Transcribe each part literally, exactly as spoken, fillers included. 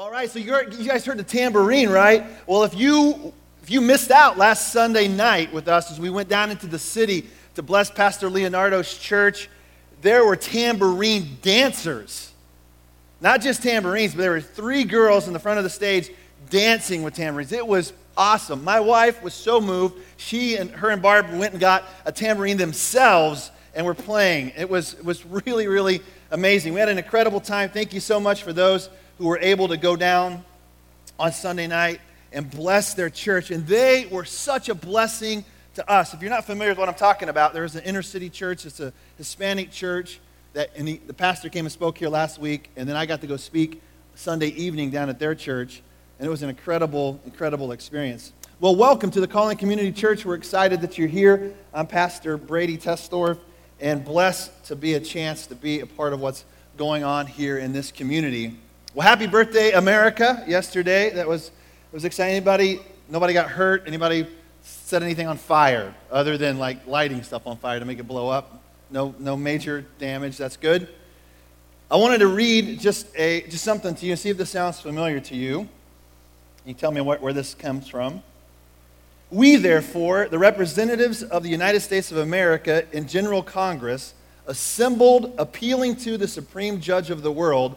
All right, so you're, you guys heard the tambourine, right? Well, if you if you missed out last Sunday night with us as we went down into the city to bless Pastor Leonardo's church, there were tambourine dancers. Not just tambourines, but there were three girls in the front of the stage dancing with tambourines. It was awesome. My wife was so moved. She and her and Barb went and got a tambourine themselves and were playing. It was, it was really, really amazing. We had an incredible time. Thank you so much for those who were able to go down on Sunday night and bless their church. And they were such a blessing to us. If you're not familiar with what I'm talking about, there's an inner city church. It's a Hispanic church. That, and he, the pastor came and spoke here last week, and then I got to go speak Sunday evening down at their church. And it was an incredible, incredible experience. Well, welcome to the Calling Community Church. We're excited that you're here. I'm Pastor Brady Testorf, and blessed to be a chance to be a part of what's going on here in this community. Well, happy birthday, America, yesterday. That was was exciting. Anybody, nobody got hurt? Anybody set anything on fire other than like lighting stuff on fire to make it blow up? No, no major damage. That's good. I wanted to read just a just something to you and see if this sounds familiar to you. You tell me what, where this comes from. We, therefore, the representatives of the United States of America in General Congress, assembled appealing to the Supreme Judge of the world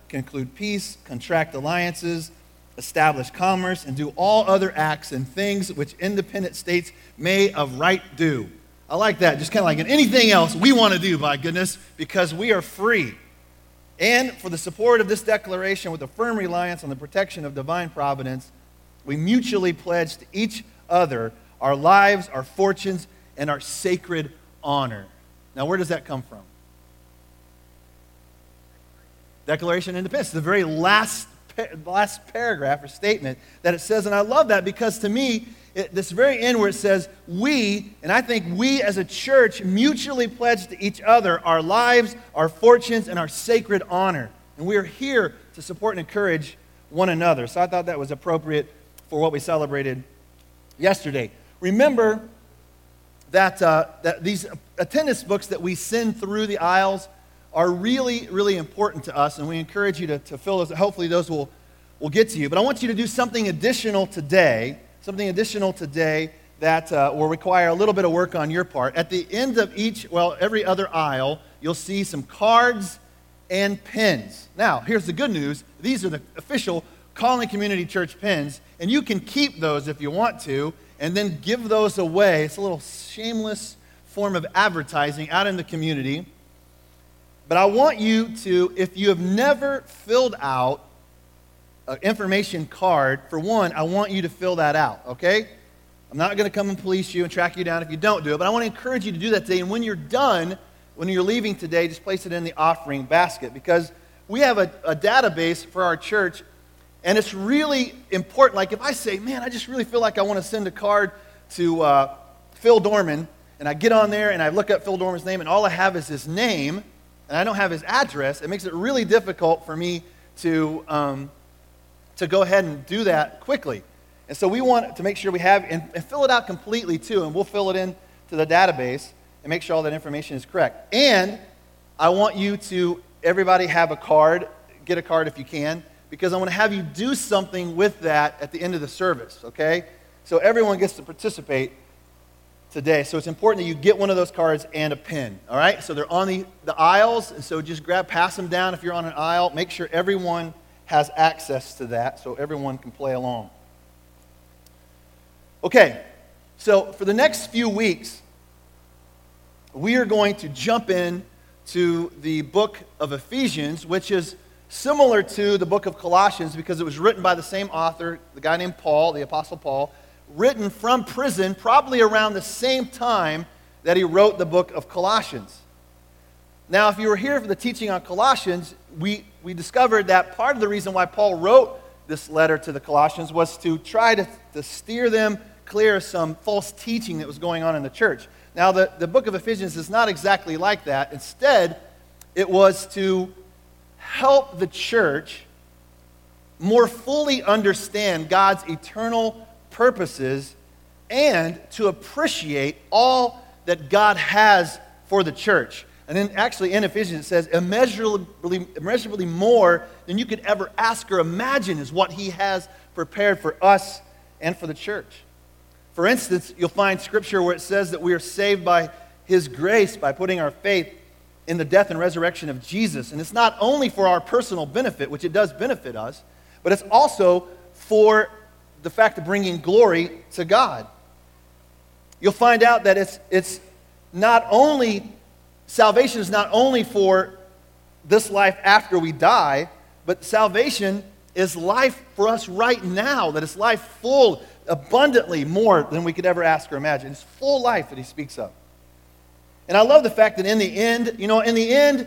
conclude peace, contract alliances, establish commerce, and do all other acts and things which independent states may of right do. I like that. Just kind of like in anything else we want to do, by goodness, because we are free. And for the support of this declaration with a firm reliance on the protection of divine providence, we mutually pledge to each other our lives, our fortunes, and our sacred honor. Now, where does that come from? Declaration of Independence, the very last last paragraph or statement that it says, and I love that because to me, it, this very end where it says, we, and I think we as a church mutually pledge to each other our lives, our fortunes, and our sacred honor. And we are here to support and encourage one another. So I thought that was appropriate for what we celebrated yesterday. Remember that, uh, that these attendance books that we send through the aisles are really, really important to us, and we encourage you to, to fill those. Hopefully those will, will get to you. But I want you to do something additional today. Something additional today that uh, will require a little bit of work on your part. At the end of each, well, every other aisle, you'll see some cards and pens. Now, here's the good news. These are the official Calling Community Church pens, and you can keep those if you want to, and then give those away. It's a little shameless form of advertising out in the community. But I want you to, if you have never filled out an information card, for one, I want you to fill that out, okay? I'm not going to come and police you and track you down if you don't do it, but I want to encourage you to do that today. And when you're done, when you're leaving today, just place it in the offering basket, because we have a, a database for our church, and it's really important. Like if I say, man, I just really feel like I want to send a card to uh, Phil Dorman, and I get on there and I look up Phil Dorman's name, and all I have is his name, and I don't have his address, it makes it really difficult for me to um, to go ahead and do that quickly. And so we want to make sure we have, and, and fill it out completely too, and we'll fill it in to the database and make sure all that information is correct. And I want you to, everybody have a card, get a card if you can, because I want to have you do something with that at the end of the service, okay? So everyone gets to participate today. So it's important that you get one of those cards and a pen, all right? So they're on the, the aisles, and so just grab, pass them down if you're on an aisle. Make sure everyone has access to that so everyone can play along. Okay, so for the next few weeks, we are going to jump in to the book of Ephesians, which is similar to the book of Colossians because it was written by the same author, the guy named Paul, the Apostle Paul, written from prison probably around the same time that he wrote the book of Colossians. Now, if you were here for the teaching on Colossians, we, we discovered that part of the reason why Paul wrote this letter to the Colossians was to try to, to steer them clear of some false teaching that was going on in the church. Now, the, the book of Ephesians is not exactly like that. Instead, it was to help the church more fully understand God's eternal purposes and to appreciate all that God has for the church. And then actually in Ephesians it says, immeasurably, immeasurably more than you could ever ask or imagine is what he has prepared for us and for the church. For instance, you'll find scripture where it says that we are saved by his grace by putting our faith in the death and resurrection of Jesus. And it's not only for our personal benefit, which it does benefit us, but it's also for the fact of bringing glory to God. You'll find out that it's it's not only... Salvation is not only for this life after we die, but salvation is life for us right now, that it's life full, abundantly more than we could ever ask or imagine. It's full life that he speaks of. And I love the fact that in the end, you know, in the end,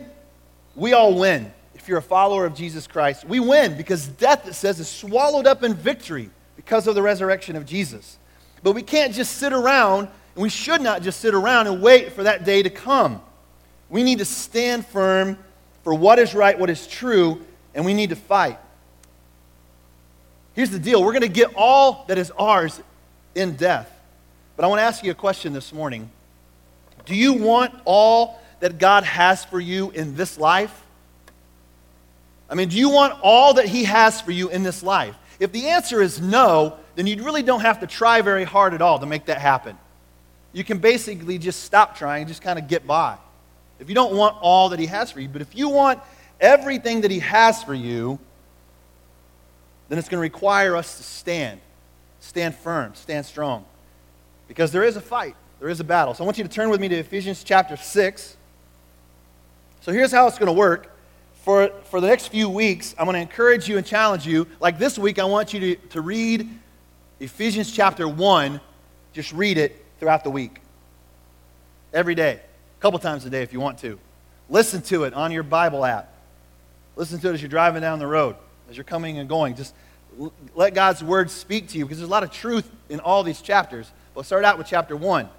we all win. If you're a follower of Jesus Christ, we win because death, it says, is swallowed up in victory because of the resurrection of Jesus. But we can't just sit around, and we should not just sit around and wait for that day to come. We need to stand firm for what is right, what is true, and we need to fight. Here's the deal. We're going to get all that is ours in death. But I want to ask you a question this morning. Do you want all that God has for you in this life? I mean, do you want all that he has for you in this life? If the answer is no, then you really don't have to try very hard at all to make that happen. You can basically just stop trying and just kind of get by. If you don't want all that he has for you, but if you want everything that he has for you, then it's going to require us to stand. Stand firm. Stand strong. Because there is a fight. There is a battle. So I want you to turn with me to Ephesians chapter six. So here's how it's going to work. For, for the next few weeks, I'm going to encourage you and challenge you. Like this week, I want you to, to read Ephesians chapter one. Just read it throughout the week. Every day. Couple times a day if you want to. Listen to it on your Bible app. Listen to it as you're driving down the road, as you're coming and going. Just l- let God's word speak to you because there's a lot of truth in all these chapters. We'll start out with chapter one.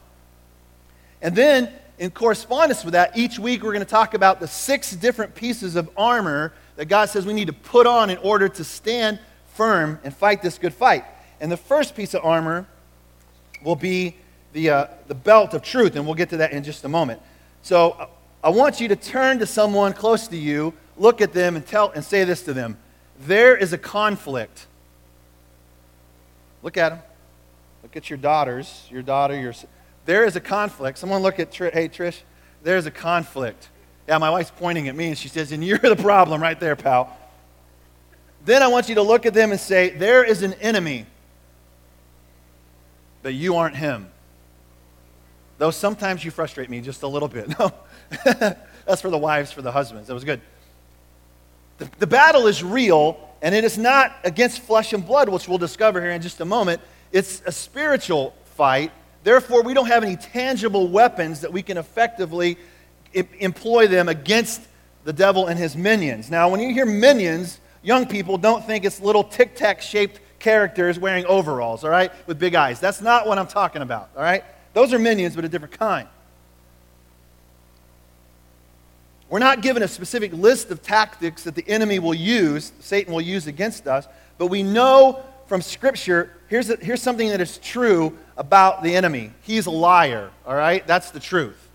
And then, in correspondence with that, each week we're going to talk about the six different pieces of armor that God says we need to put on in order to stand firm and fight this good fight. And the first piece of armor will be the, uh, the belt of truth, and we'll get to that in just a moment. So I want you to turn to someone close to you, look at them, and tell and say this to them. There is a conflict. Look at them. Look at your daughters, your daughter, your... There is a conflict. Someone look at, Tr- hey, Trish, there's a conflict. Yeah, my wife's pointing at me, and she says, and you're the problem right there, pal. Then I want you to look at them and say, there is an enemy, but you aren't him. Though sometimes you frustrate me just a little bit. No, that's for the wives, for the husbands. That was good. The, the battle is real, and it is not against flesh and blood, which we'll discover here in just a moment. It's a spiritual fight. Therefore, we don't have any tangible weapons that we can effectively I- employ them against the devil and his minions. Now, when you hear minions, young people don't think it's little Tic Tac-shaped characters wearing overalls, all right, with big eyes. That's not what I'm talking about, all right? Those are minions, but a different kind. We're not given a specific list of tactics that the enemy will use, Satan will use against us, but we know from Scripture, here's, a, here's something that is true about the enemy. He's a liar, all right? That's the truth.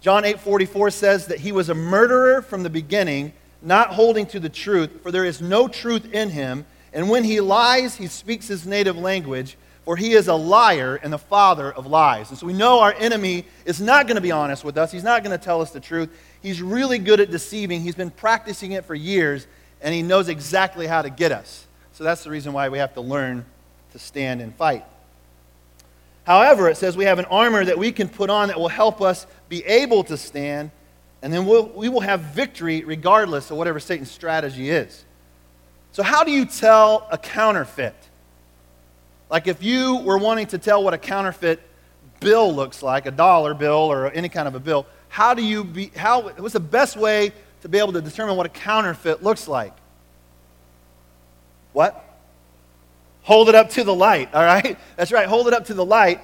John eight forty-four says that he was a murderer from the beginning, not holding to the truth, for there is no truth in him, and when he lies, he speaks his native language, for he is a liar and the father of lies. And so we know our enemy is not going to be honest with us. He's not going to tell us the truth. He's really good at deceiving. He's been practicing it for years, and he knows exactly how to get us. So that's the reason why we have to learn to stand and fight. However, it says we have an armor that we can put on that will help us be able to stand, and then we'll, we will have victory regardless of whatever Satan's strategy is. So how do you tell a counterfeit? Like if you were wanting to tell what a counterfeit bill looks like, a dollar bill or any kind of a bill, how do you be, how, what's the best way to be able to determine what a counterfeit looks like? what? Hold it up to the light, all right? That's right, hold it up to the light.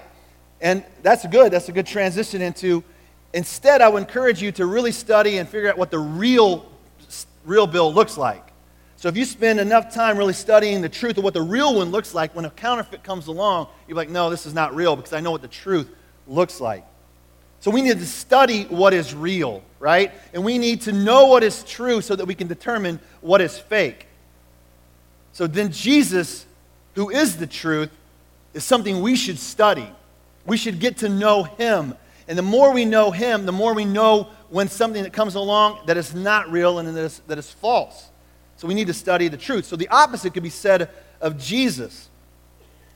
And that's good. That's a good transition into, instead, I would encourage you to really study and figure out what the real, real bill looks like. So if you spend enough time really studying the truth of what the real one looks like, when a counterfeit comes along, you're like, no, this is not real because I know what the truth looks like. So we need to study what is real, right? And we need to know what is true so that we can determine what is fake. So then Jesus, who is the truth, is something we should study. We should get to know him. And the more we know him, the more we know when something that comes along that is not real and that is, that is false. So we need to study the truth. So the opposite could be said of Jesus.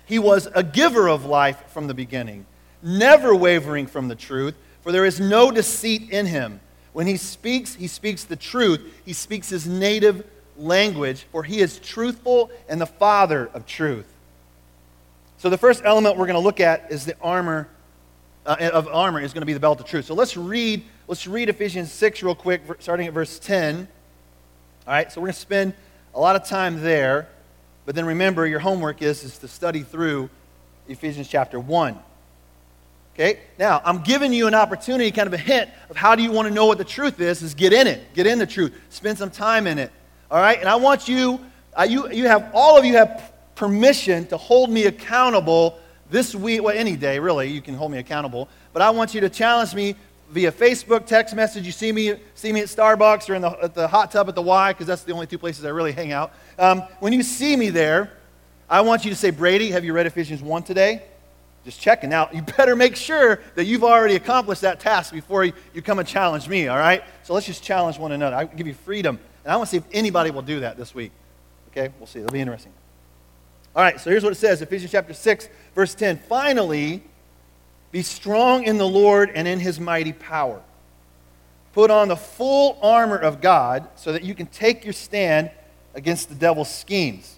He was a giver of life from the beginning, never wavering from the truth, for there is no deceit in him. When he speaks, he speaks the truth. He speaks his native language, for he is truthful and the father of truth. So the first element we're going to look at is the armor, uh, of armor is going to be the belt of truth. So let's read, let's read Ephesians six real quick, starting at verse ten. All right, so we're going to spend a lot of time there, but then remember your homework is, is to study through Ephesians chapter one. Okay, now I'm giving you an opportunity, kind of a hint of how do you want to know what the truth is, is get in it, get in the truth, spend some time in it, all right? And I want you, uh, you, you have, all of you have permission to hold me accountable this week, well, any day, really, you can hold me accountable, but I want you to challenge me via Facebook, text message. You see me see me at Starbucks or in the, at the hot tub at the Y, because that's the only two places I really hang out. Um, when you see me there, I want you to say, Brady, have you read Ephesians one today? Just checking out. You better make sure that you've already accomplished that task before you, you come and challenge me, all right? So let's just challenge one another. I give you freedom. And I want to see if anybody will do that this week. Okay, we'll see. It'll be interesting. All right, so here's what it says. Ephesians chapter six, verse ten. Finally, be strong in the Lord and in his mighty power. Put on the full armor of God so that you can take your stand against the devil's schemes.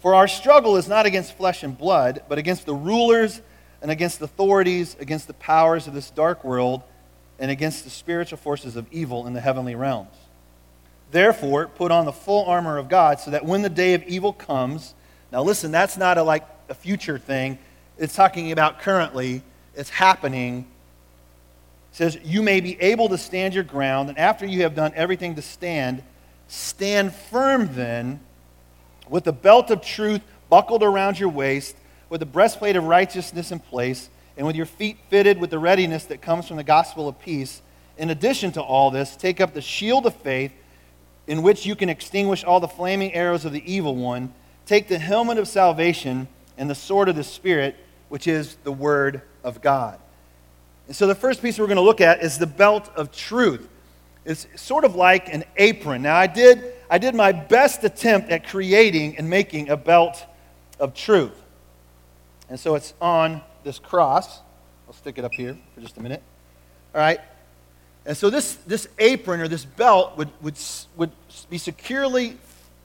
For our struggle is not against flesh and blood, but against the rulers and against the authorities, against the powers of this dark world, and against the spiritual forces of evil in the heavenly realms. Therefore, put on the full armor of God so that when the day of evil comes, now listen, that's not a, like a future thing. It's talking about currently. It's happening. It says, you may be able to stand your ground, and after you have done everything to stand, stand firm then, with the belt of truth buckled around your waist, with the breastplate of righteousness in place, and with your feet fitted with the readiness that comes from the gospel of peace. In addition to all this, take up the shield of faith, in which you can extinguish all the flaming arrows of the evil one. Take the helmet of salvation and the sword of the Spirit, which is the word of God. And so the first piece we're going to look at is the belt of truth. It's sort of like an apron. Now, I did... I did my best attempt at creating and making a belt of truth. And so it's on this cross. I'll stick it up here for just a minute. All right. And so this, this apron or this belt would, would, would be securely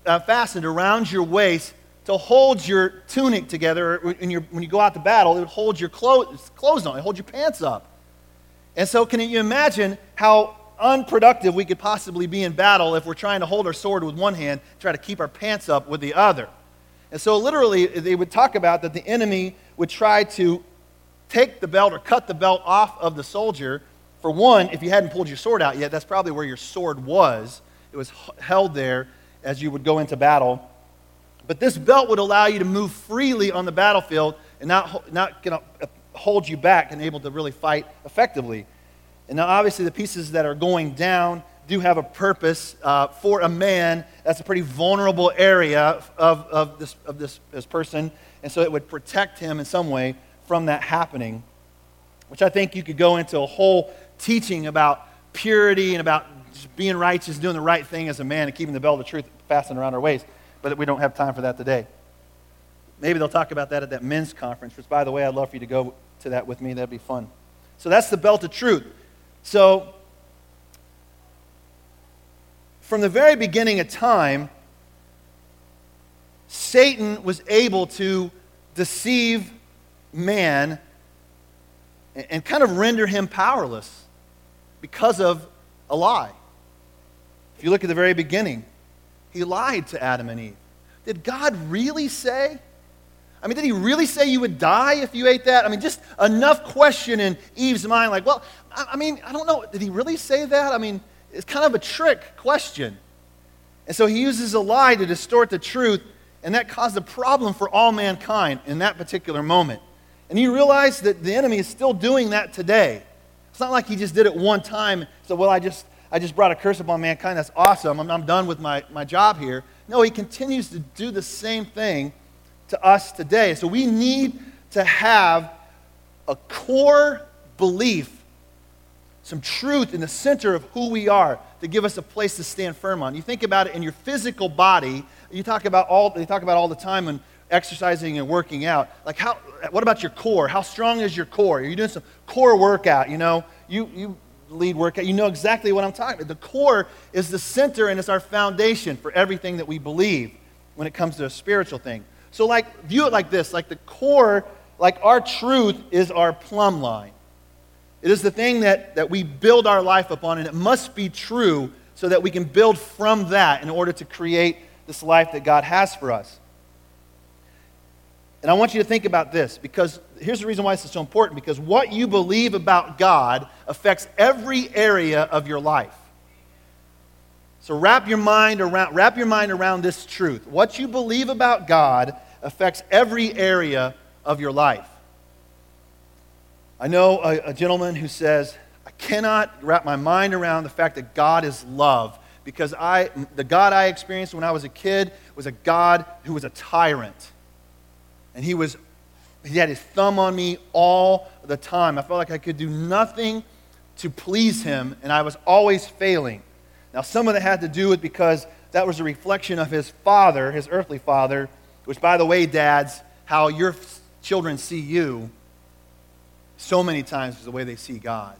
uh, fastened around your waist to hold your tunic together. When, you're, when you go out to battle, it would hold your clothes, clothes on. It would hold your pants up. And so can you imagine how unproductive we could possibly be in battle if we're trying to hold our sword with one hand, try to keep our pants up with the other. And so literally they would talk about that the enemy would try to take the belt or cut the belt off of the soldier. For one, if you hadn't pulled your sword out yet, that's probably where your sword was. It was held there as you would go into battle. But this belt would allow you to move freely on the battlefield and not, not gonna hold you back and able to really fight effectively. And now, obviously, the pieces that are going down do have a purpose uh, for a man. That's a pretty vulnerable area of, of, this, of this, this person. And so it would protect him in some way from that happening, which I think you could go into a whole teaching about purity and about just being righteous, doing the right thing as a man and keeping the belt of truth fastened around our waist. But we don't have time for that today. Maybe they'll talk about that at that men's conference, which, by the way, I'd love for you to go to that with me. That'd be fun. So that's the belt of truth. So, from the very beginning of time, Satan was able to deceive man and, and kind of render him powerless because of a lie. If you look at the very beginning, he lied to Adam and Eve. Did God really say? I mean, did he really say you would die if you ate that? I mean, just enough question in Eve's mind, like, well, I mean, I don't know. Did he really say that? I mean, it's kind of a trick question. And so he uses a lie to distort the truth, and that caused a problem for all mankind in that particular moment. And you realize that the enemy is still doing that today. It's not like he just did it one time, so, well, I just I just brought a curse upon mankind. That's awesome. I'm, I'm done with my, my job here. No, he continues to do the same thing to us today. So we need to have a core belief, some truth in the center of who we are to give us a place to stand firm on. You think about it in your physical body. You talk about all they talk about all the time when exercising and working out. Like how what about your core? How strong is your core? Are you doing some core workout, you know? You you lead workout. You know exactly what I'm talking about. The core is the center and it's our foundation for everything that we believe when it comes to a spiritual thing. So like, view it like this, like the core, like our truth is our plumb line. It is the thing that, that we build our life upon, and it must be true so that we can build from that in order to create this life that God has for us. And I want you to think about this, because here's the reason why this is so important, because what you believe about God affects every area of your life. So wrap your mind around wrap your mind around this truth. What you believe about God affects every area of your life. I know a, a gentleman who says, I cannot wrap my mind around the fact that God is love, because I the God I experienced when I was a kid was a God who was a tyrant. And he was he had his thumb on me all the time. I felt like I could do nothing to please him, and I was always failing. Now, some of that had to do with because that was a reflection of his father, his earthly father, which, by the way, dads, how your children see you so many times is the way they see God.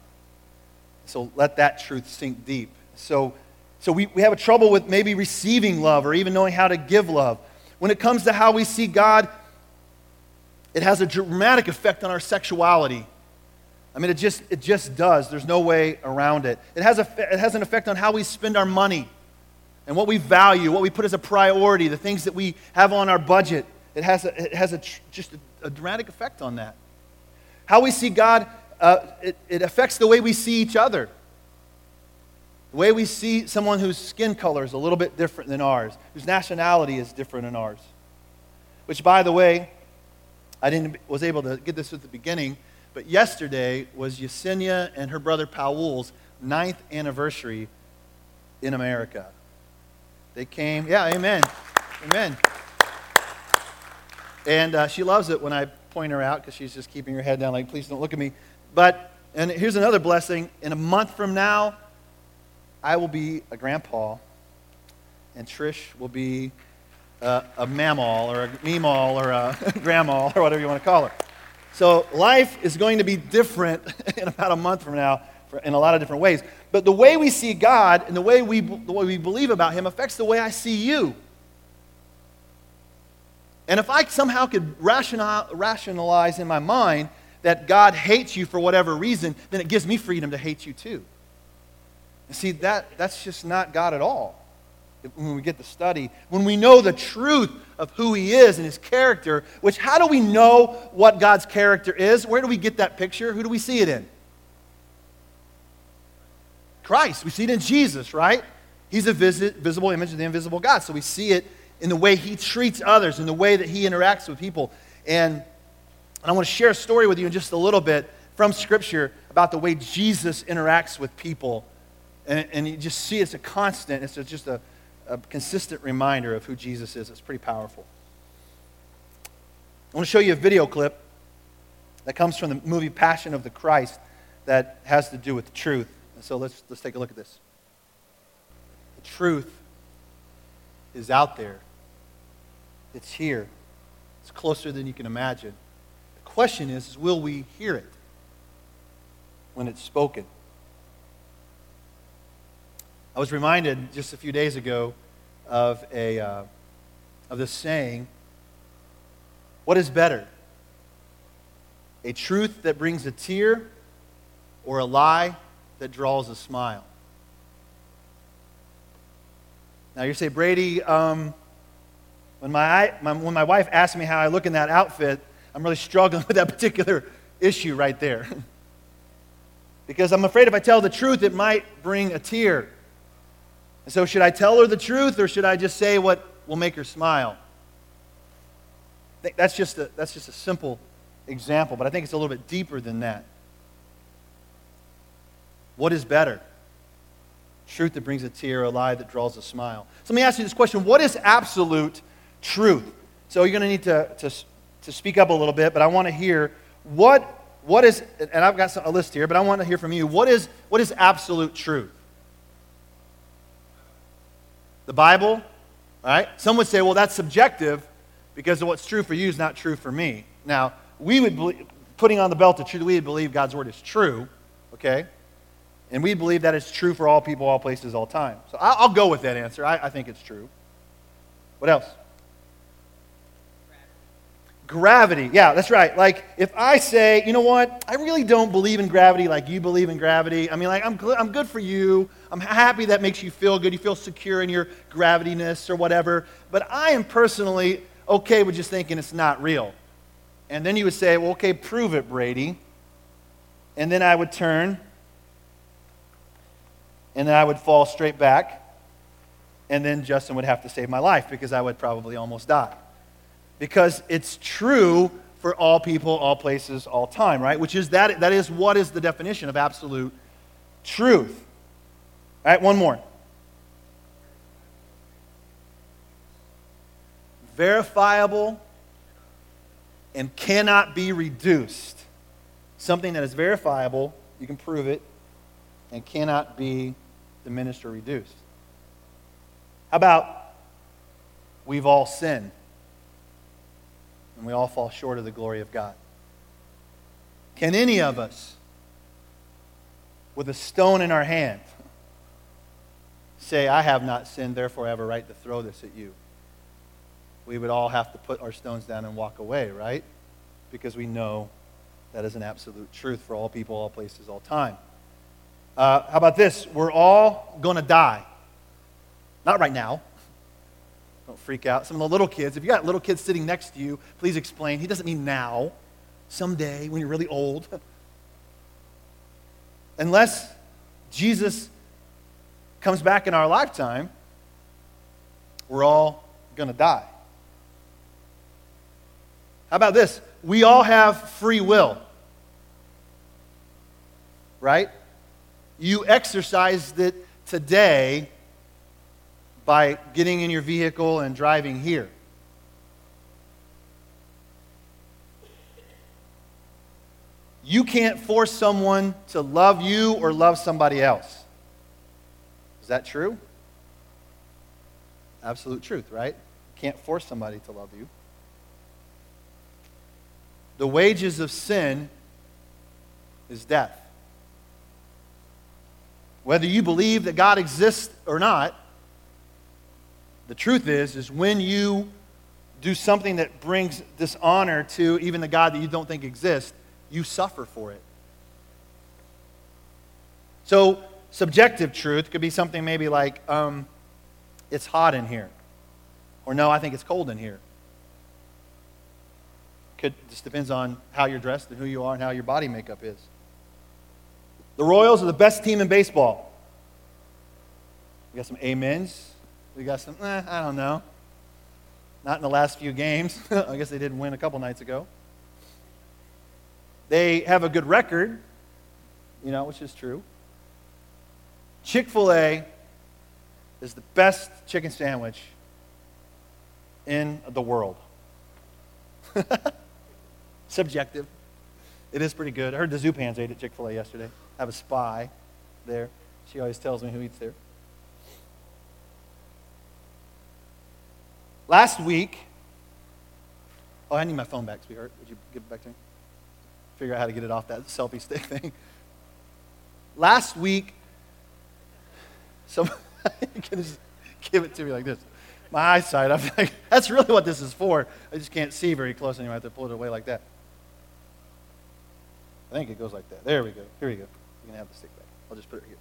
So let that truth sink deep. So so we, we have a trouble with maybe receiving love or even knowing how to give love. When it comes to how we see God, it has a dramatic effect on our sexuality. I mean, it just it just does. There's no way around it. It has a it has an effect on how we spend our money and what we value, what we put as a priority, the things that we have on our budget. It has a, it has a just a, a dramatic effect on that. How we see God, uh, it, it affects the way we see each other. The way we see someone whose skin color is a little bit different than ours, whose nationality is different than ours. Which, by the way, I didn't was able to get this at the beginning. But yesterday was Yesenia and her brother Powell's ninth anniversary in America. They came, yeah, amen, amen. And uh, she loves it when I point her out because she's just keeping her head down like, please don't look at me. But, and here's another blessing, in a month from now, I will be a grandpa and Trish will be uh, a mammal or a meemaw or a grandma or whatever you want to call her. So life is going to be different in about a month from now in a lot of different ways. But the way we see God and the way we the way we believe about him affects the way I see you. And if I somehow could rationalize in my mind that God hates you for whatever reason, then it gives me freedom to hate you too. And see, that, that's just not God at all. When we get to study, when we know the truth of who he is and his character, which how do we know what God's character is? Where do we get that picture? Who do we see it in? Christ. We see it in Jesus, right? He's a visi- visible image of the invisible God. So we see it in the way he treats others, in the way that he interacts with people. And I want to share a story with you in just a little bit from Scripture about the way Jesus interacts with people. And, and you just see it's a constant. It's just a a consistent reminder of who Jesus is. It's pretty powerful. I want to show you a video clip that comes from the movie Passion of the Christ that has to do with truth. And so let's let's take a look at this. The truth is out there. It's here. It's closer than you can imagine. The question is, is will we hear it when it's spoken? I was reminded just a few days ago of a uh, of this saying, what is better, a truth that brings a tear or a lie that draws a smile? Now you say, Brady, um, When my, my when my wife asked me how I look in that outfit, I'm really struggling with that particular issue right there. Because I'm afraid if I tell the truth, it might bring a tear. And so should I tell her the truth, or should I just say what will make her smile? I think that's just a, that's just a simple example, but I think it's a little bit deeper than that. What is better? Truth that brings a tear, a lie that draws a smile. So let me ask you this question. What is absolute truth? So you're going to need to, to, to speak up a little bit, but I want to hear what What is, and I've got a list here, but I want to hear from you. What is what is absolute truth? The Bible, all right? Some would say, well, that's subjective because what's true for you is not true for me. Now, we would believe, putting on the belt of truth, we would believe God's word is true, okay? And we believe that it's true for all people, all places, all time. So I'll, I'll go with that answer. I, I think it's true. What else? Gravity, yeah, that's right. Like, if I say, you know what, I really don't believe in gravity like you believe in gravity. I mean, like, I'm gl- I'm good for you. I'm happy that makes you feel good. You feel secure in your gravity-ness or whatever. But I am personally okay with just thinking it's not real. And then you would say, well, okay, prove it, Brady. And then I would turn, and then I would fall straight back, and then Justin would have to save my life because I would probably almost die. Because it's true for all people, all places, all time, right? Which is that, that is what is the definition of absolute truth. All right, one more. Verifiable and cannot be reduced. Something that is verifiable, you can prove it, and cannot be diminished or reduced. How about we've all sinned? And we all fall short of the glory of God. Can any of us, with a stone in our hand, say, I have not sinned, therefore I have a right to throw this at you? We would all have to put our stones down and walk away, right? Because we know that is an absolute truth for all people, all places, all time. Uh, how about this? We're all going to die. Not right now. Don't freak out. Some of the little kids, if you got little kids sitting next to you, please explain. He doesn't mean now, someday, when you're really old. Unless Jesus comes back in our lifetime, we're all going to die. How about this? We all have free will, right? You exercised it today by getting in your vehicle and driving here. You can't force someone to love you or love somebody else. Is that true? Absolute truth, right? You can't force somebody to love you. The wages of sin is death. Whether you believe that God exists or not, the truth is, is when you do something that brings dishonor to even the God that you don't think exists, you suffer for it. So subjective truth could be something maybe like, um, it's hot in here. Or no, I think it's cold in here. Could just depends on how you're dressed and who you are and how your body makeup is. The Royals are the best team in baseball. We got some amens. We got some, eh, I don't know. Not in the last few games. I guess they didn't win a couple nights ago. They have a good record, you know, which is true. Chick-fil-A is the best chicken sandwich in the world. Subjective. It is pretty good. I heard the Zupans ate at Chick-fil-A yesterday. I have a spy there. She always tells me who eats there. Last week, oh, I need my phone back, sweetheart. Would you give it back to me? Figure out how to get it off that selfie stick thing. Last week, somebody can just give it to me like this. My eyesight, I'm like, that's really what this is for. I just can't see very close anymore. I have to pull it away like that. I think it goes like that. There we go. Here we go. You can have the stick back. I'll just put it here.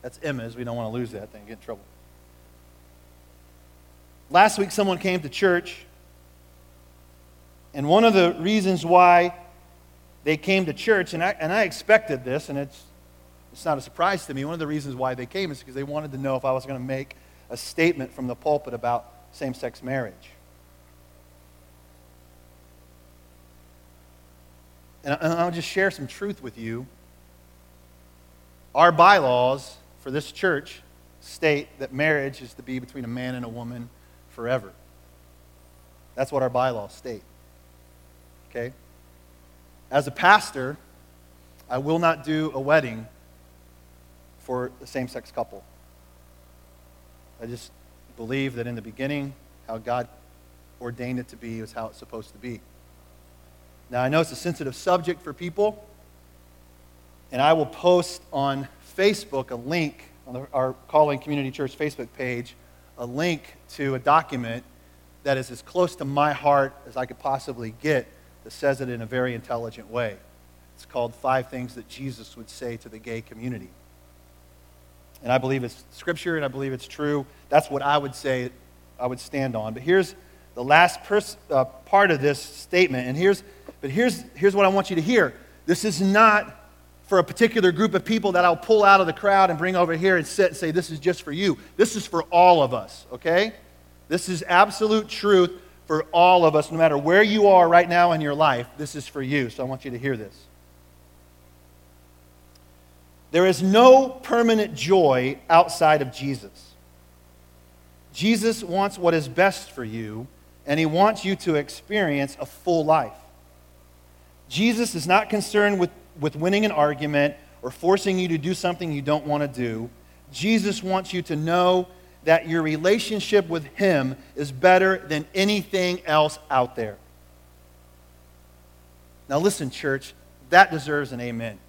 That's Emma's. We don't want to lose that thing. Get in trouble. Last week someone came to church, and one of the reasons why they came to church, and I, and I expected this, and it's it's not a surprise to me, one of the reasons why they came is because they wanted to know if I was going to make a statement from the pulpit about same-sex marriage. And I'll just share some truth with you. Our bylaws for this church state that marriage is to be between a man and a woman forever. That's what our bylaws state. Okay? As a pastor, I will not do a wedding for a same-sex couple. I just believe that in the beginning, how God ordained it to be is how it's supposed to be. Now, I know it's a sensitive subject for people, and I will post on Facebook a link, on our Calling Community Church Facebook page, a link to a document that is as close to my heart as I could possibly get that says it in a very intelligent way. It's called Five Things That Jesus Would Say to the Gay Community. And I believe it's scripture, and I believe it's true. That's what I would say I would stand on. But here's the last pers- uh, part of this statement, and here's But here's, here's what I want you to hear. This is not for a particular group of people that I'll pull out of the crowd and bring over here and sit and say, this is just for you. This is for all of us, okay? This is absolute truth for all of us, no matter where you are right now in your life. This is for you, so I want you to hear this. There is no permanent joy outside of Jesus. Jesus wants what is best for you, and he wants you to experience a full life. Jesus is not concerned with, with winning an argument or forcing you to do something you don't want to do. Jesus wants you to know that your relationship with him is better than anything else out there. Now listen, church, that deserves an amen.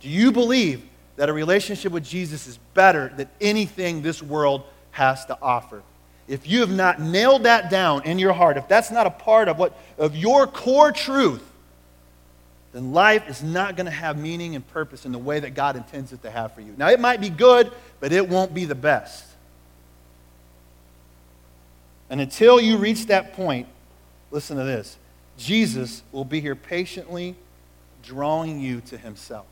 Do you believe that a relationship with Jesus is better than anything this world has to offer? If you have not nailed that down in your heart, if that's not a part of what of your core truth, then life is not going to have meaning and purpose in the way that God intends it to have for you. Now, it might be good, but it won't be the best. And until you reach that point, listen to this, Jesus will be here patiently drawing you to himself.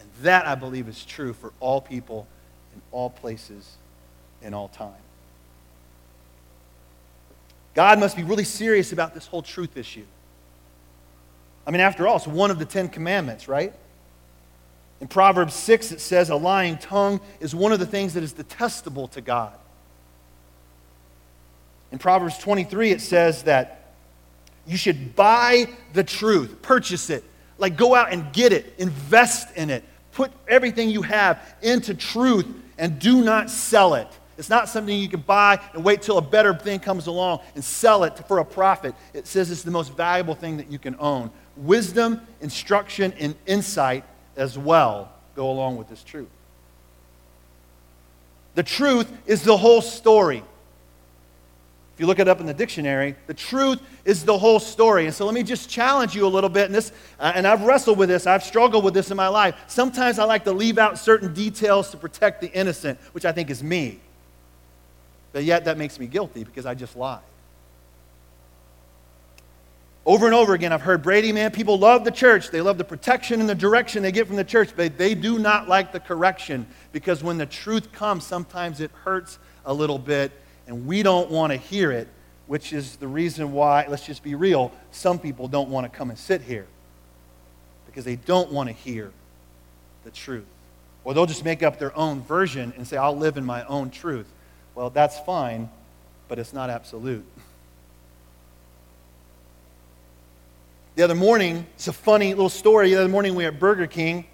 And that, I believe, is true for all people in all places in all time. God must be really serious about this whole truth issue. I mean, after all, it's one of the Ten Commandments, right? In Proverbs six, it says, a lying tongue is one of the things that is detestable to God. In Proverbs twenty-three, it says that you should buy the truth, purchase it. Like, go out and get it, invest in it, put everything you have into truth, and do not sell it. It's not something you can buy and wait till a better thing comes along and sell it for a profit. It says it's the most valuable thing that you can own. Wisdom, instruction, and insight as well go along with this truth. The truth is the whole story. If you look it up in the dictionary, the truth is the whole story. And so let me just challenge you a little bit. And this, uh, and I've wrestled with this. I've struggled with this in my life. Sometimes I like to leave out certain details to protect the innocent, which I think is me. But yet that makes me guilty because I just lied. Over and over again, I've heard, Brady, man, people love the church. They love the protection and the direction they get from the church, but they do not like the correction, because when the truth comes, sometimes it hurts a little bit, and we don't want to hear it, which is the reason why, let's just be real, some people don't want to come and sit here because they don't want to hear the truth. Or they'll just make up their own version and say, I'll live in my own truth. Well, that's fine, but it's not absolute. The other morning, it's a funny little story. The other morning we were at Burger King,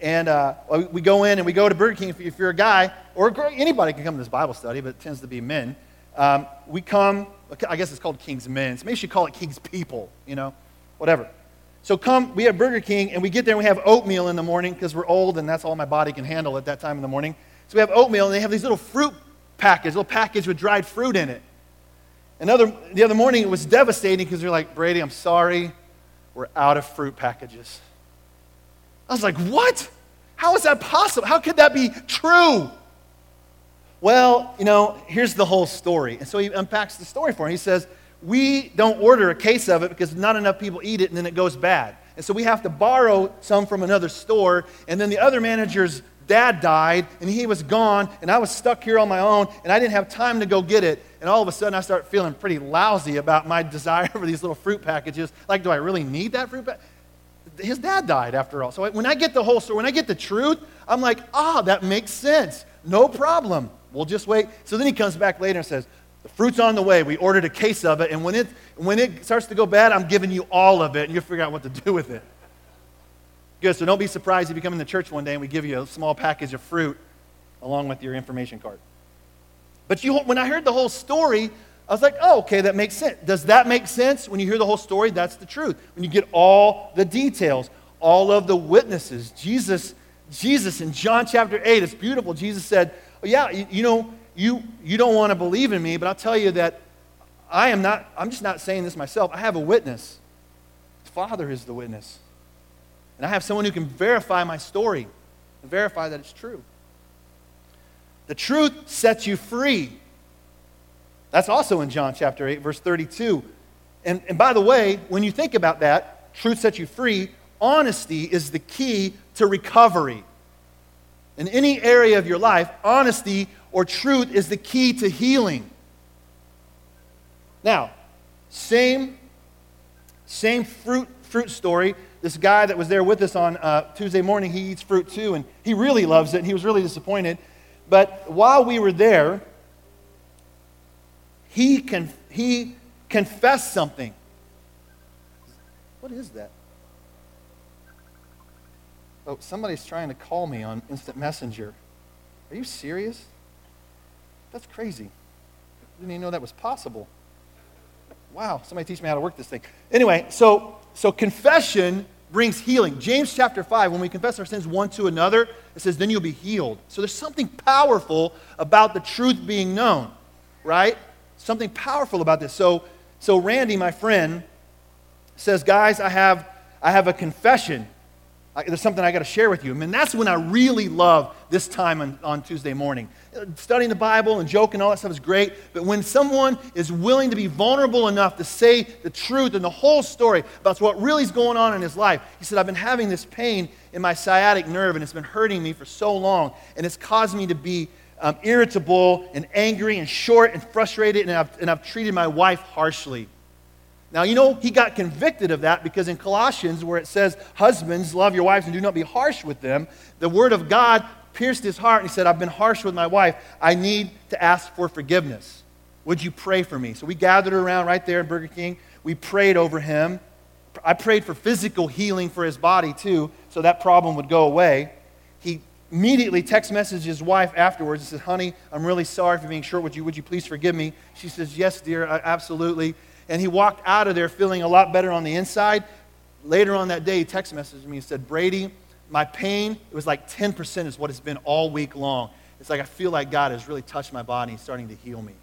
and uh, we go in and we go to Burger King. If you're a guy, or a girl, anybody can come to this Bible study, but it tends to be men. Um, we come, I guess it's called King's Men. So maybe you should call it King's People, you know, whatever. So come, we have Burger King, and we get there and we have oatmeal in the morning because we're old and that's all my body can handle at that time in the morning. So we have oatmeal, and they have these little fruit package, a little package with dried fruit in it. Another, the other morning, it was devastating because they're like, Brady, I'm sorry, we're out of fruit packages. I was like, what? How is that possible? How could that be true? well, you know, here's the whole story. And so he unpacks the story for him. He says, we don't order a case of it because not enough people eat it and then it goes bad. And so we have to borrow some from another store. And then the other manager's dad died and he was gone and I was stuck here on my own and I didn't have time to go get it. And all of a sudden I start feeling pretty lousy about my desire for these little fruit packages. Like, do I really need that fruit package? His dad died after all. So when I get the whole story, when I get the truth, I'm like, ah, that makes sense. No problem. We'll just wait. So then he comes back later and says, the fruit's on the way. We ordered a case of it. And when it when it starts to go bad, I'm giving you all of it. And you'll figure out what to do with it. Good. So don't be surprised if you come in the church one day and we give you a small package of fruit along with your information card. But you, when I heard the whole story, I was like, oh, okay, that makes sense. Does that make sense? When you hear the whole story, that's the truth. When you get all the details, all of the witnesses, Jesus, Jesus in John chapter eight, it's beautiful. Jesus said, oh, yeah, you, you know, you you don't want to believe in me, but I'll tell you that I am not, I'm just not saying this myself. I have a witness. The Father is the witness. And I have someone who can verify my story and verify that it's true. The truth sets you free. That's also in John chapter eight, verse thirty-two. And, and by the way, when you think about that, truth sets you free. Honesty is the key to recovery. In any area of your life, honesty or truth is the key to healing. Now, same, same fruit, fruit story. This guy that was there with us on uh, Tuesday morning, he eats fruit too, and he really loves it, and he was really disappointed. But while we were there, He con- he confessed something. What is that? Oh, somebody's trying to call me on Instant Messenger. Are you serious? That's crazy. I didn't even know that was possible. Wow, somebody teach me how to work this thing. Anyway, so so confession brings healing. James chapter five, when we confess our sins one to another, it says, then you'll be healed. So there's something powerful about the truth being known, right? Something powerful about this. So, so Randy, my friend, says, guys, I have I have a confession. I, there's something I got to share with you. I mean, that's when I really love this time on, on Tuesday morning. Studying the Bible and joking, all that stuff is great. But when someone is willing to be vulnerable enough to say the truth and the whole story about what really is going on in his life, he said, I've been having this pain in my sciatic nerve, and it's been hurting me for so long, and it's caused me to be I'm irritable and angry and short and frustrated, and I've, and I've treated my wife harshly. Now, you know, he got convicted of that because in Colossians, where it says, husbands, love your wives and do not be harsh with them, the word of God pierced his heart, and he said, I've been harsh with my wife. I need to ask for forgiveness. Would you pray for me? So we gathered around right there at Burger King. We prayed over him. I prayed for physical healing for his body, too, so that problem would go away. He immediately text messaged his wife afterwards and said, honey, I'm really sorry for being short with you. Would you please forgive me? She says, yes, dear, absolutely. And he walked out of there feeling a lot better on the inside. Later on that day, he text messaged me and said, Brady, my pain, it was like ten percent is what it's been all week long. It's like I feel like God has really touched my body and starting to heal me.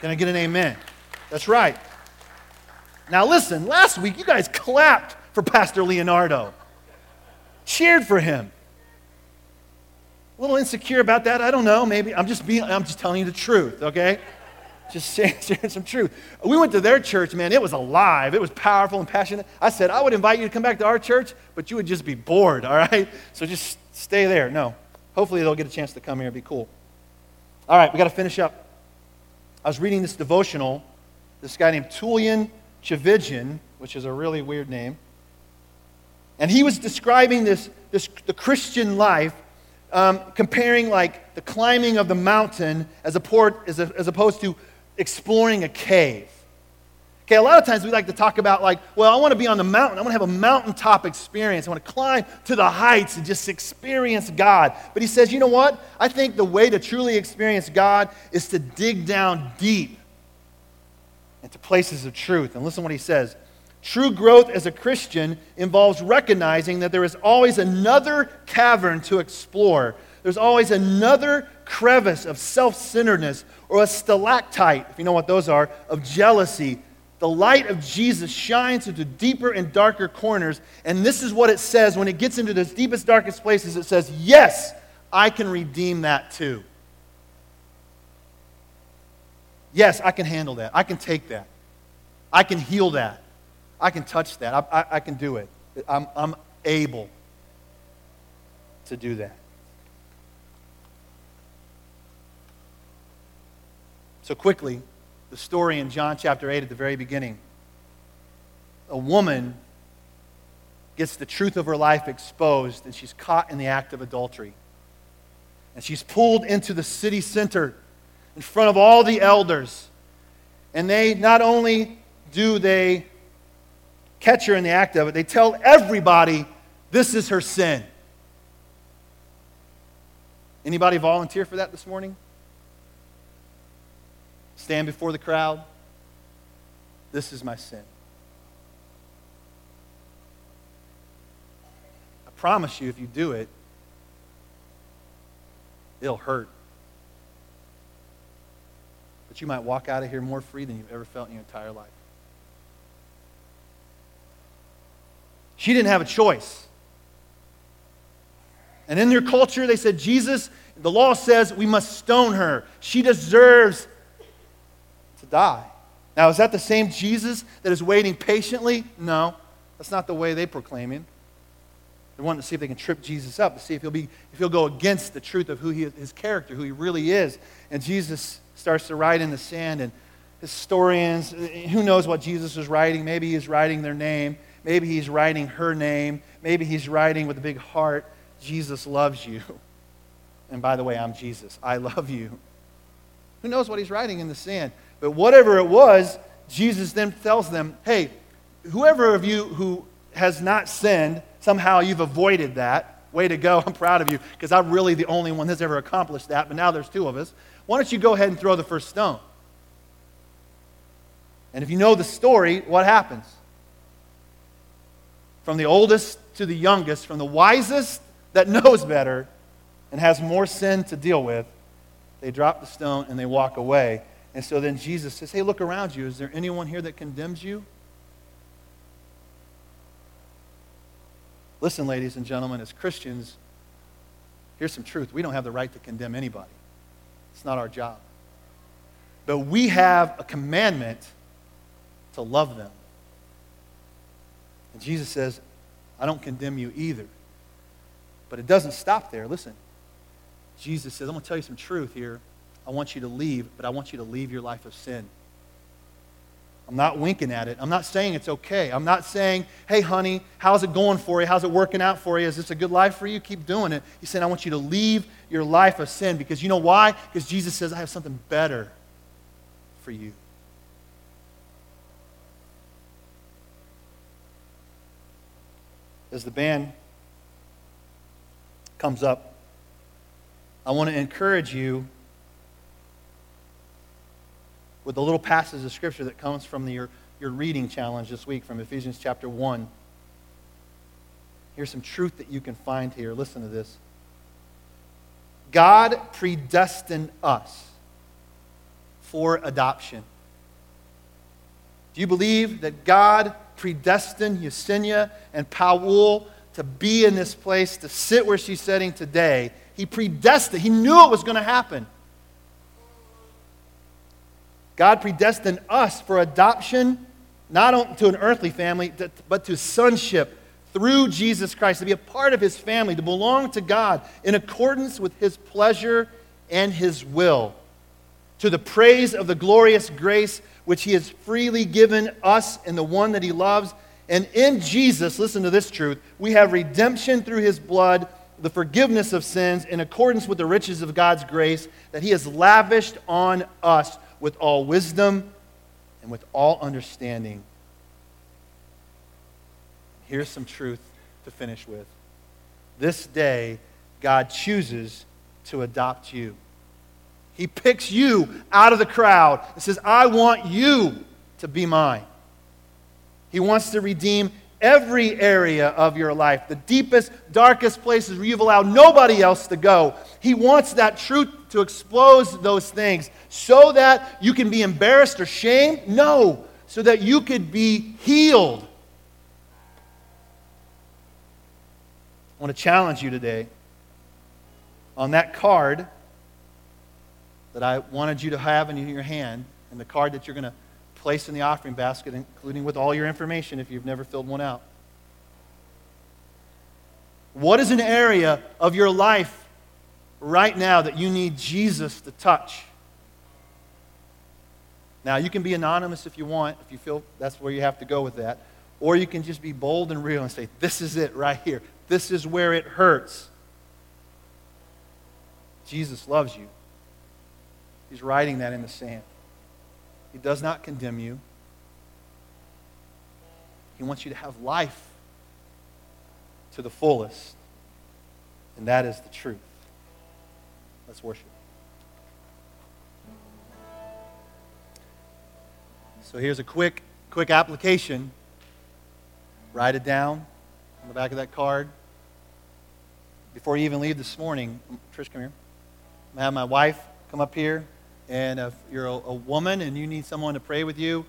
Can I get an amen? That's right. Now listen, last week you guys clapped for Pastor Leonardo. Cheered for him. A little insecure about that, I don't know, maybe. I'm just being, I'm just telling you the truth, okay? Just sharing, sharing some truth. We went to their church, man. It was alive. It was powerful and passionate. I said, I would invite you to come back to our church, but you would just be bored, all right? So just stay there. No. Hopefully they'll get a chance to come here and be cool. All right, we got to finish up. I was reading this devotional, this guy named Tulian Chivijian, which is a really weird name. And he was describing this, this the Christian life, Um, comparing like the climbing of the mountain as, a port, as, a, as opposed to exploring a cave. Okay, a lot of times we like to talk about like, well, I want to be on the mountain. I want to have a mountaintop experience. I want to climb to the heights and just experience God. But he says, you know what? I think the way to truly experience God is to dig down deep into places of truth. And listen to what he says. True growth as a Christian involves recognizing that there is always another cavern to explore. There's always another crevice of self-centeredness or a stalactite, if you know what those are, of jealousy. The light of Jesus shines into deeper and darker corners, and this is what it says when it gets into those deepest, darkest places. It says, yes, I can redeem that too. Yes, I can handle that. I can take that. I can heal that. I can touch that. I, I, I can do it. I'm, I'm able to do that. So quickly, the story in John chapter eight at the very beginning. A woman gets the truth of her life exposed, and she's caught in the act of adultery. And she's pulled into the city center in front of all the elders. And they, not only do they catch her in the act of it, they tell everybody this is her sin. Anybody volunteer for that this morning? Stand before the crowd. This is my sin. I promise you, if you do it, it'll hurt. But you might walk out of here more free than you've ever felt in your entire life. She didn't have a choice. And in their culture, they said, Jesus, the law says we must stone her. She deserves to die. Now, is that the same Jesus that is waiting patiently? No, that's not the way they proclaim him. They want to see if they can trip Jesus up, to see if he'll be, if he'll go against the truth of who he is, his character, who he really is. And Jesus starts to write in the sand, and historians, who knows what Jesus was writing? Maybe he's writing their name. Maybe he's writing her name. Maybe he's writing with a big heart, Jesus loves you. And by the way, I'm Jesus. I love you. Who knows what he's writing in the sand? But whatever it was, Jesus then tells them, hey, whoever of you who has not sinned, somehow you've avoided that. Way to go. I'm proud of you, because I'm really the only one that's ever accomplished that, but now there's two of us. Why don't you go ahead and throw the first stone? And if you know the story, what happens? From the oldest to the youngest, from the wisest that knows better and has more sin to deal with, they drop the stone and they walk away. And so then Jesus says, hey, look around you. Is there anyone here that condemns you? Listen, ladies and gentlemen, as Christians, here's some truth. We don't have the right to condemn anybody. It's not our job. But we have a commandment to love them. And Jesus says, I don't condemn you either. But it doesn't stop there. Listen, Jesus says, I'm going to tell you some truth here. I want you to leave, but I want you to leave your life of sin. I'm not winking at it. I'm not saying it's okay. I'm not saying, hey, honey, how's it going for you? How's it working out for you? Is this a good life for you? Keep doing it. He said, I want you to leave your life of sin, because you know why? Because Jesus says, I have something better for you. As the band comes up, I want to encourage you with the little passage of Scripture that comes from the, your, your reading challenge this week from Ephesians chapter one. Here's some truth that you can find here. Listen to this. God predestined us for adoption. Do you believe that God predestined Yesenia and Paul to be in this place, to sit where she's sitting today? He predestined. He knew it was going to happen. God predestined us for adoption, not to an earthly family, but to sonship through Jesus Christ, to be a part of his family, to belong to God in accordance with his pleasure and his will, to the praise of the glorious grace which he has freely given us in the one that he loves. And in Jesus, listen to this truth, we have redemption through his blood, the forgiveness of sins in accordance with the riches of God's grace that he has lavished on us, with all wisdom and with all understanding. Here's some truth to finish with. This day, God chooses to adopt you. He picks you out of the crowd and says, I want you to be mine. He wants to redeem every area of your life, the deepest, darkest places where you've allowed nobody else to go. He wants that truth to expose those things so that you can be embarrassed or shamed? No, so that you could be healed. I want to challenge you today. On that card that I wanted you to have in your hand, and the card that you're going to place in the offering basket, including with all your information if you've never filled one out. What is an area of your life right now that you need Jesus to touch? Now, you can be anonymous if you want, if you feel that's where you have to go with that. Or you can just be bold and real and say, this is it right here. This is where it hurts. Jesus loves you. He's writing that in the sand. He does not condemn you. He wants you to have life to the fullest. And that is the truth. Let's worship. So here's a quick, quick application. Write it down on the back of that card. Before you even leave this morning, Trish, come here. I'm going to have my wife come up here. And if you're a, a woman and you need someone to pray with you,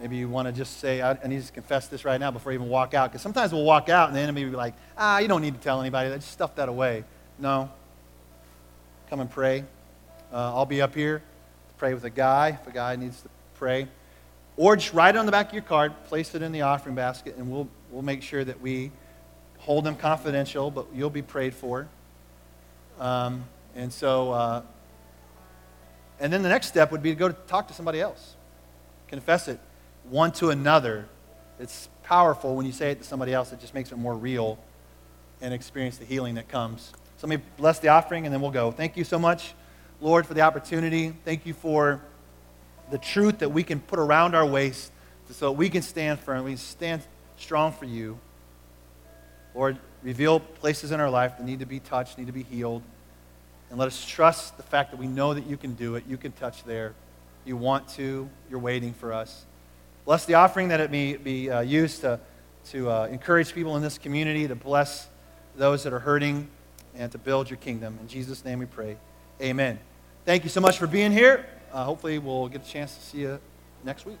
maybe you want to just say, I, I need to confess this right now before you even walk out. Because sometimes we'll walk out and the enemy will be like, ah, you don't need to tell anybody. Just stuff that away. No. Come and pray. Uh, I'll be up here to pray with a guy if a guy needs to pray. Or just write it on the back of your card, place it in the offering basket, and we'll we'll make sure that we hold them confidential, but you'll be prayed for. Um, and so, uh, and then the next step would be to go to talk to somebody else. Confess it one to another. It's powerful when you say it to somebody else. It just makes it more real and experience the healing that comes. So let me bless the offering, and then we'll go. Thank you so much, Lord, for the opportunity. Thank you for the truth that we can put around our waist so we can stand firm. We can stand strong for you. Lord, reveal places in our life that need to be touched, need to be healed. And let us trust the fact that we know that you can do it. You can touch there. You want to. You're waiting for us. Bless the offering that it may be uh, used to, to uh, encourage people in this community, to bless those that are hurting, and to build your kingdom. In Jesus' name we pray. Amen. Thank you so much for being here. Uh, hopefully we'll get a chance to see you next week.